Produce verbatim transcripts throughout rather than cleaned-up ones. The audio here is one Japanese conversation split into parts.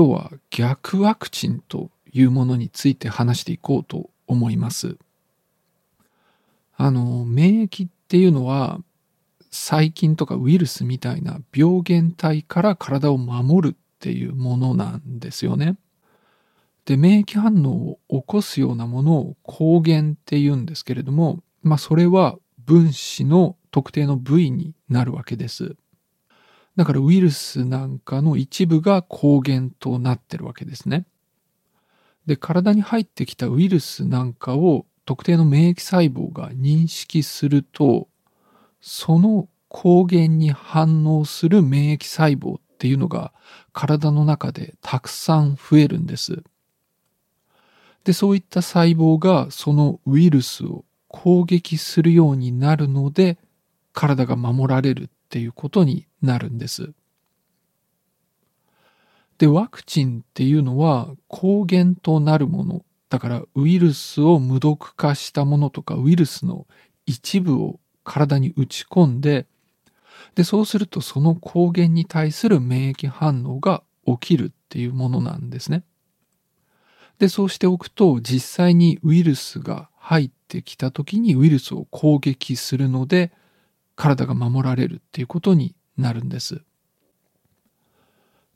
今日は逆ワクチンというものについて話していこうと思います。あの免疫っていうのは細菌とかウイルスみたいな病原体から体を守るっていうものなんですよね。で、免疫反応を起こすようなものを抗原っていうんですけれども、まあ、それは分子の特定の部位になるわけです。だからウイルスなんかの一部が抗原となってるわけですね。で、体に入ってきたウイルスなんかを特定の免疫細胞が認識すると、その抗原に反応する免疫細胞っていうのが体の中でたくさん増えるんです。で、そういった細胞がそのウイルスを攻撃するようになるので、体が守られるっていうことになるんです。で、ワクチンっていうのは抗原となるもの、だからウイルスを無毒化したものとかウイルスの一部を体に打ち込んで、で、そうするとその抗原に対する免疫反応が起きるっていうものなんですね。で、そうしておくと実際にウイルスが入ってきた時にウイルスを攻撃するので体が守られるっていうことになるんです。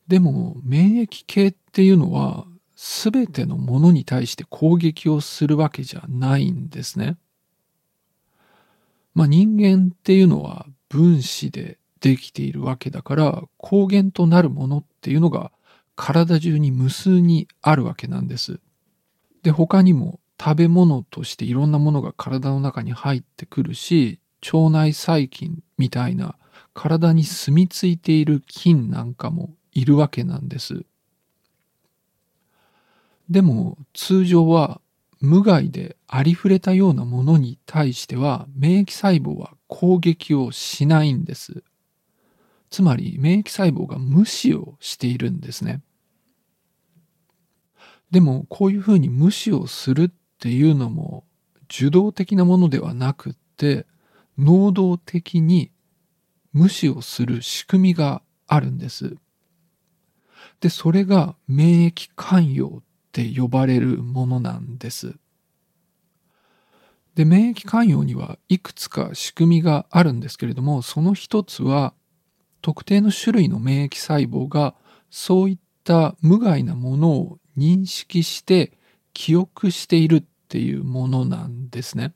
でも免疫系っていうのは全てのものに対して攻撃をするわけじゃないんですね。まあ、人間っていうのは分子でできているわけだから抗原となるものっていうのが体中に無数にあるわけなんです。で、他にも食べ物としていろんなものが体の中に入ってくるし、腸内細菌みたいな体に住み着いている菌なんかもいるわけなんです。でも通常は無害でありふれたようなものに対しては免疫細胞は攻撃をしないんです。つまり免疫細胞が無視をしているんですね。でもこういうふうに無視をするっていうのも受動的なものではなくって能動的に無視をする仕組みがあるんです。で、それが免疫寛容って呼ばれるものなんです。で、免疫寛容にはいくつか仕組みがあるんですけれども、その一つは特定の種類の免疫細胞がそういった無害なものを認識して記憶しているっていうものなんですね。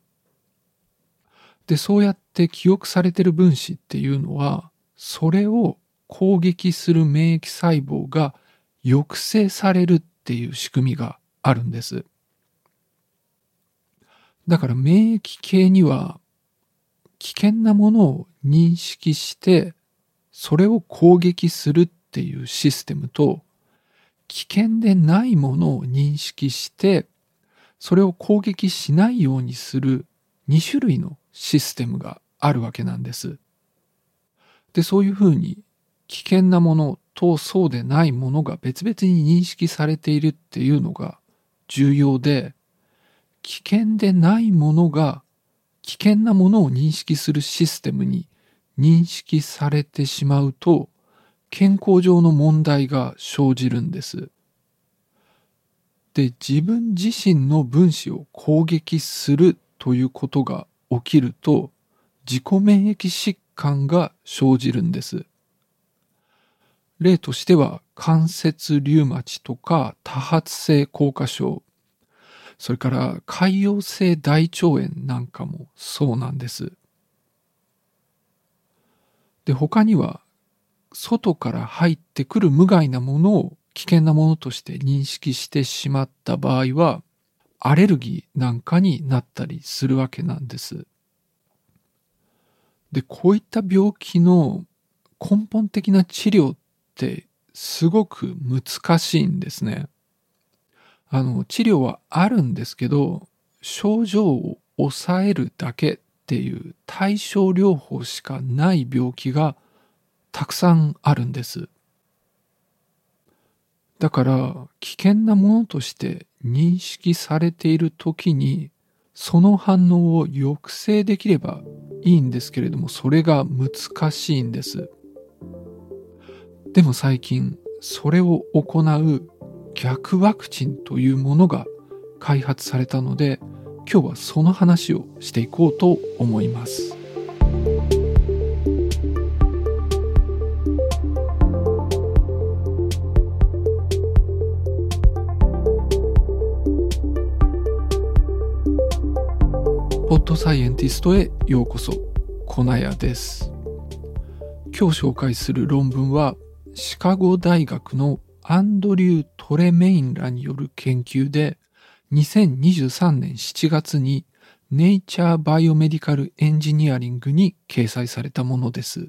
で、そうやって記憶されている分子っていうのは、それを攻撃する免疫細胞が抑制されるっていう仕組みがあるんです。だから免疫系には危険なものを認識してそれを攻撃するっていうシステムと、危険でないものを認識してそれを攻撃しないようにするに種類のシステムがあるわけなんです。で、そういうふうに危険なものとそうでないものが別々に認識されているっていうのが重要で、危険でないものが危険なものを認識するシステムに認識されてしまうと健康上の問題が生じるんです。で、自分自身の分子を攻撃するということが起きると自己免疫疾患が生じるんです。例としては関節リウマチとか多発性硬化症、それから潰瘍性大腸炎なんかもそうなんです。で、他には外から入ってくる無害なものを危険なものとして認識してしまった場合はアレルギーなんかになったりするわけなんです。で、こういった病気の根本的な治療ってすごく難しいんですね。あの治療はあるんですけど、症状を抑えるだけっていう対症療法しかない病気がたくさんあるんです。だから危険なものとして認識されている時にその反応を抑制できればいいんですけれども、それが難しいんです。でも最近それを行う逆ワクチンというものが開発されたので、今日はその話をしていこうと思います。ポッドサイエンティストへようこそ。コナヤです。今日紹介する論文はシカゴ大学のアンドリュー・トレメインらによる研究で、にせんにじゅうさんねんしちがつにネイチャー・バイオメディカル・エンジニアリングに掲載されたものです。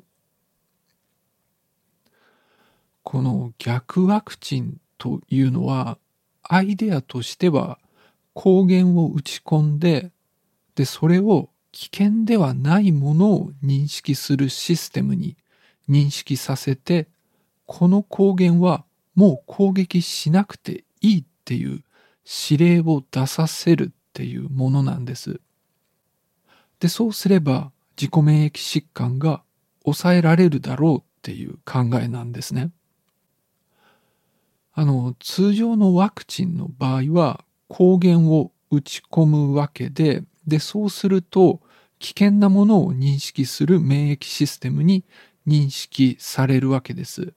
この逆ワクチンというのは、アイデアとしては抗原を打ち込んででそれを危険ではないものを認識するシステムに認識させて、この抗原はもう攻撃しなくていいっていう指令を出させるっていうものなんです。で、そうすれば自己免疫疾患が抑えられるだろうっていう考えなんですね。あの、通常のワクチンの場合は抗原を打ち込むわけで、でそうすると危険なものを認識する免疫システムに認識されるわけです。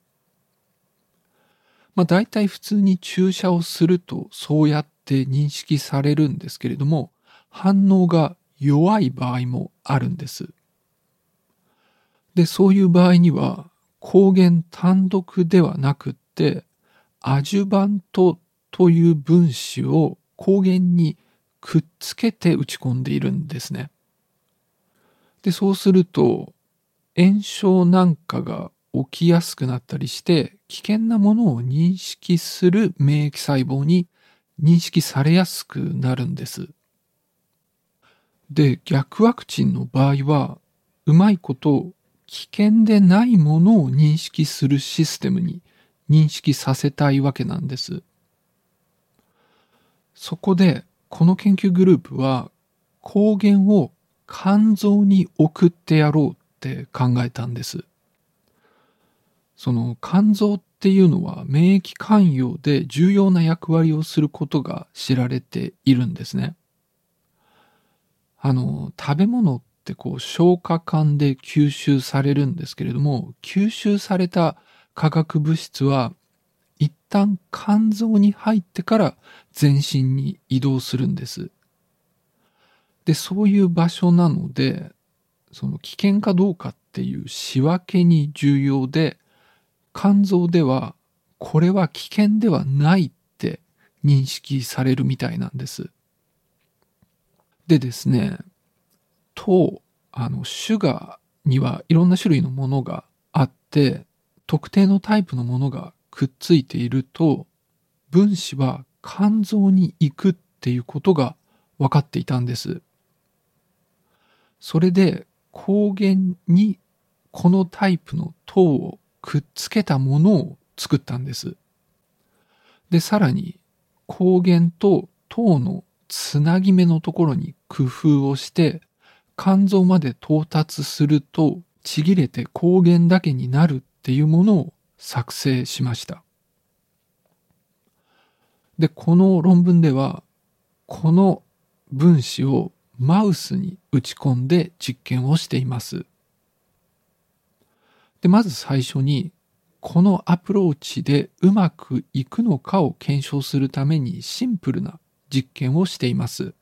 まあ、大体普通に注射をするとそうやって認識されるんですけれども、反応が弱い場合もあるんです。でそういう場合には抗原単独ではなくって、アジュバントという分子を抗原にくっつけて打ち込んでいるんですね。で、そうすると炎症なんかが起きやすくなったりして、危険なものを認識する免疫細胞に認識されやすくなるんです。で、逆ワクチンの場合はうまいこと危険でないものを認識するシステムに認識させたいわけなんです。そこでこの研究グループは抗原を肝臓に送ってやろうって考えたんです。その肝臓っていうのは免疫寛容で重要な役割をすることが知られているんですね。あの、食べ物ってこう消化管で吸収されるんですけれども、吸収された化学物質は一旦肝臓に入ってから全身に移動するんです。で、そういう場所なので、その危険かどうかっていう仕分けに重要で、肝臓ではこれは危険ではないって認識されるみたいなんです。でですね、糖、あのシュガーにはいろんな種類のものがあって、特定のタイプのものがくっついていると分子は肝臓に行くっていうことが分かっていたんです。それで抗原にこのタイプの糖をくっつけたものを作ったんです。で、さらに抗原と糖のつなぎ目のところに工夫をして肝臓まで到達するとちぎれて抗原だけになるっていうものを作成しました。で、この論文ではこの分子をマウスに打ち込んで実験をしています。で、まず最初にこのアプローチでうまくいくのかを検証するためにシンプルな実験をしています。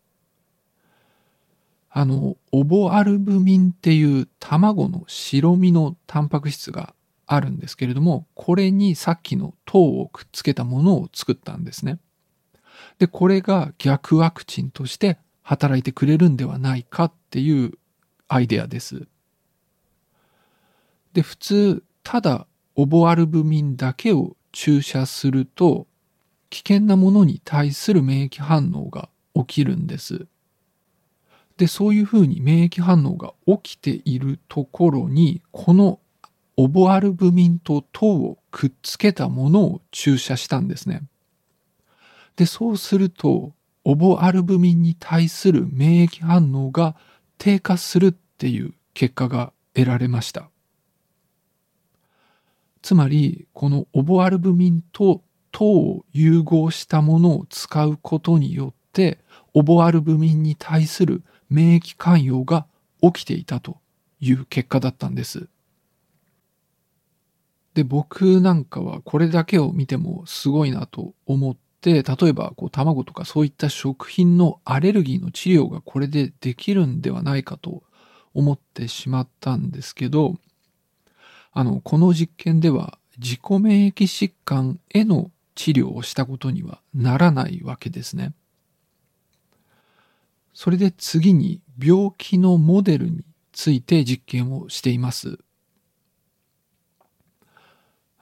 あの、オボアルブミンっていう卵の白身のタンパク質があるんですけれども、これにさっきの糖をくっつけたものを作ったんですね。で、これが逆ワクチンとして働いてくれるんではないかっていうアイデアです。で、普通ただオボアルブミンだけを注射すると危険なものに対する免疫反応が起きるんです。で、そういうふうに免疫反応が起きているところにこのオボアルブミンと糖をくっつけたものを注射したんですね。で、そうするとオボアルブミンに対する免疫反応が低下するっていう結果が得られました。つまりこのオボアルブミンと糖を融合したものを使うことによってオボアルブミンに対する免疫寛容が起きていたという結果だったんです。で、僕なんかはこれだけを見てもすごいなと思って、例えばこう卵とかそういった食品のアレルギーの治療がこれでできるんではないかと思ってしまったんですけど、あのこの実験では自己免疫疾患への治療をしたことにはならないわけですね。それで次に病気のモデルについて実験をしています。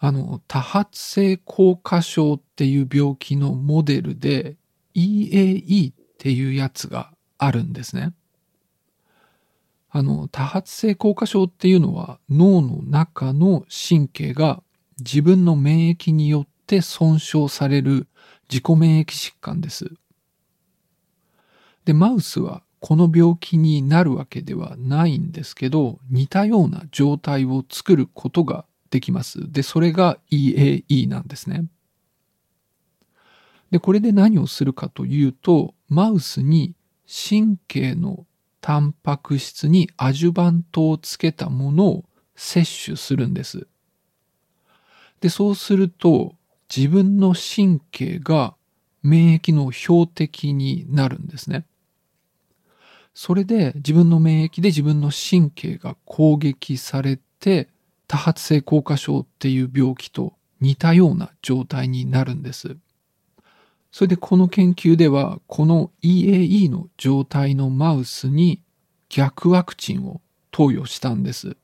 あの多発性硬化症っていう病気のモデルで イーエーイー っていうやつがあるんですね。あの多発性硬化症っていうのは脳の中の神経が自分の免疫によって損傷される自己免疫疾患です。で、マウスはこの病気になるわけではないんですけど、似たような状態を作ることができます。で、それが イーエーイー なんですね。で、これで何をするかというと、マウスに神経のタンパク質にアジュバントをつけたものを摂取するんです。で、そうすると自分の神経が免疫の標的になるんですね。それで自分の免疫で自分の神経が攻撃されて多発性硬化症っていう病気と似たような状態になるんです。それでこの研究ではこの イーエーイー の状態のマウスに逆ワクチンを投与したんです。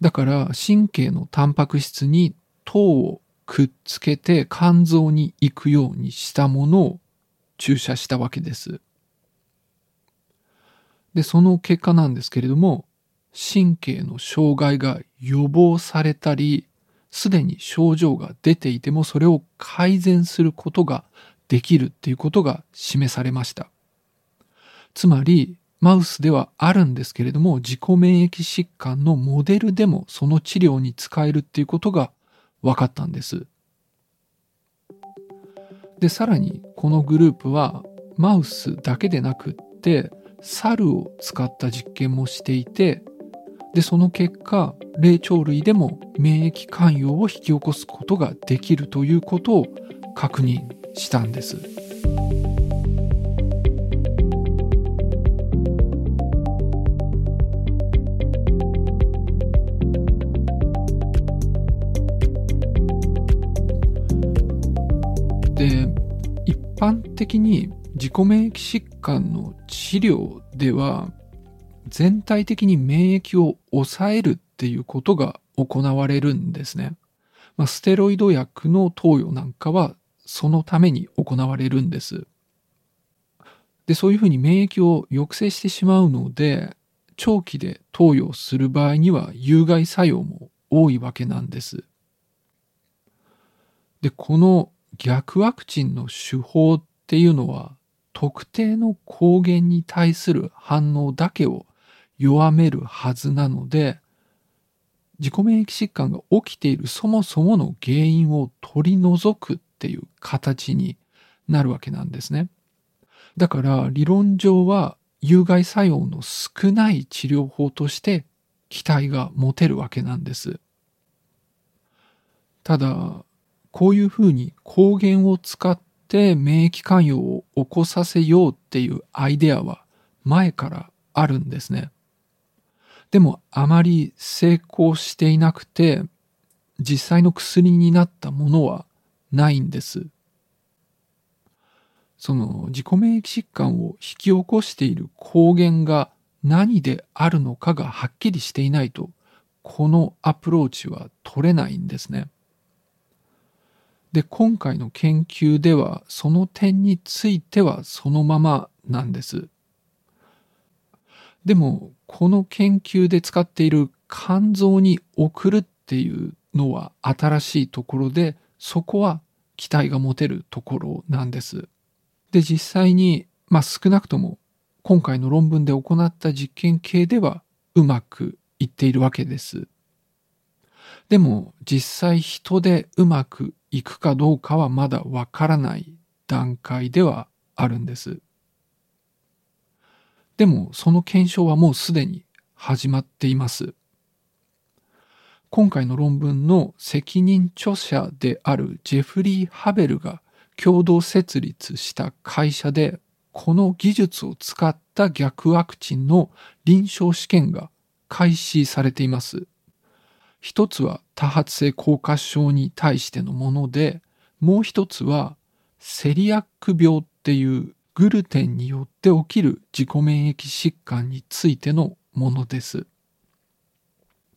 だから神経のタンパク質に糖をくっつけて肝臓に行くようにしたものを注射したわけです。で、その結果なんですけれども、神経の障害が予防されたり、すでに症状が出ていてもそれを改善することができるっていうことが示されました。つまり、マウスではあるんですけれども、自己免疫疾患のモデルでもその治療に使えるっていうことが分かったんです。で、さらにこのグループはマウスだけでなくって猿を使った実験もしていて、でその結果霊長類でも免疫寛容を引き起こすことができるということを確認したんです。で、一般的に自己免疫疾患の治療では全体的に免疫を抑えるっていうことが行われるんですね。まあ、ステロイド薬の投与なんかはそのために行われるんです。で、そういうふうに免疫を抑制してしまうので、長期で投与する場合には有害作用も多いわけなんです。で、この逆ワクチンの手法っていうのは特定の抗原に対する反応だけを弱めるはずなので、自己免疫疾患が起きているそもそもの原因を取り除くっていう形になるわけなんですね。だから理論上は有害作用の少ない治療法として期待が持てるわけなんです。ただ、こういうふうに抗原を使って免疫寛容を起こさせようっていうアイデアは前からあるんですね。でもあまり成功していなくて、実際の薬になったものはないんです。その自己免疫疾患を引き起こしている抗原が何であるのかがはっきりしていないと、このアプローチは取れないんですね。で、今回の研究ではその点についてはそのままなんです。でもこの研究で使っている肝臓に送るっていうのは新しいところで、そこは期待が持てるところなんです。で、実際に、まあ、少なくとも今回の論文で行った実験系ではうまくいっているわけです。でも実際人でうまくいくかどうかはまだわからない段階ではあるんです。でもその検証はもうすでに始まっています。今回の論文の責任著者であるジェフリー・ハベルが共同設立した会社でこの技術を使った逆ワクチンの臨床試験が開始されています。一つは多発性硬化症に対してのもので、もう一つはセリアック病っていうグルテンによって起きる自己免疫疾患についてのものです。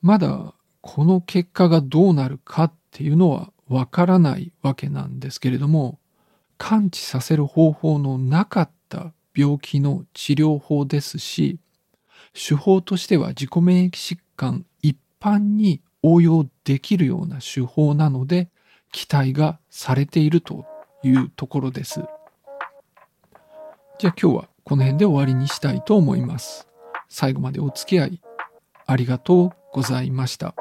まだこの結果がどうなるかっていうのはわからないわけなんですけれども、完治させる方法のなかった病気の治療法ですし、手法としては自己免疫疾患一般に応用できるような手法なので、期待がされているというところです。じゃあ今日はこの辺で終わりにしたいと思います。最後までお付き合いありがとうございました。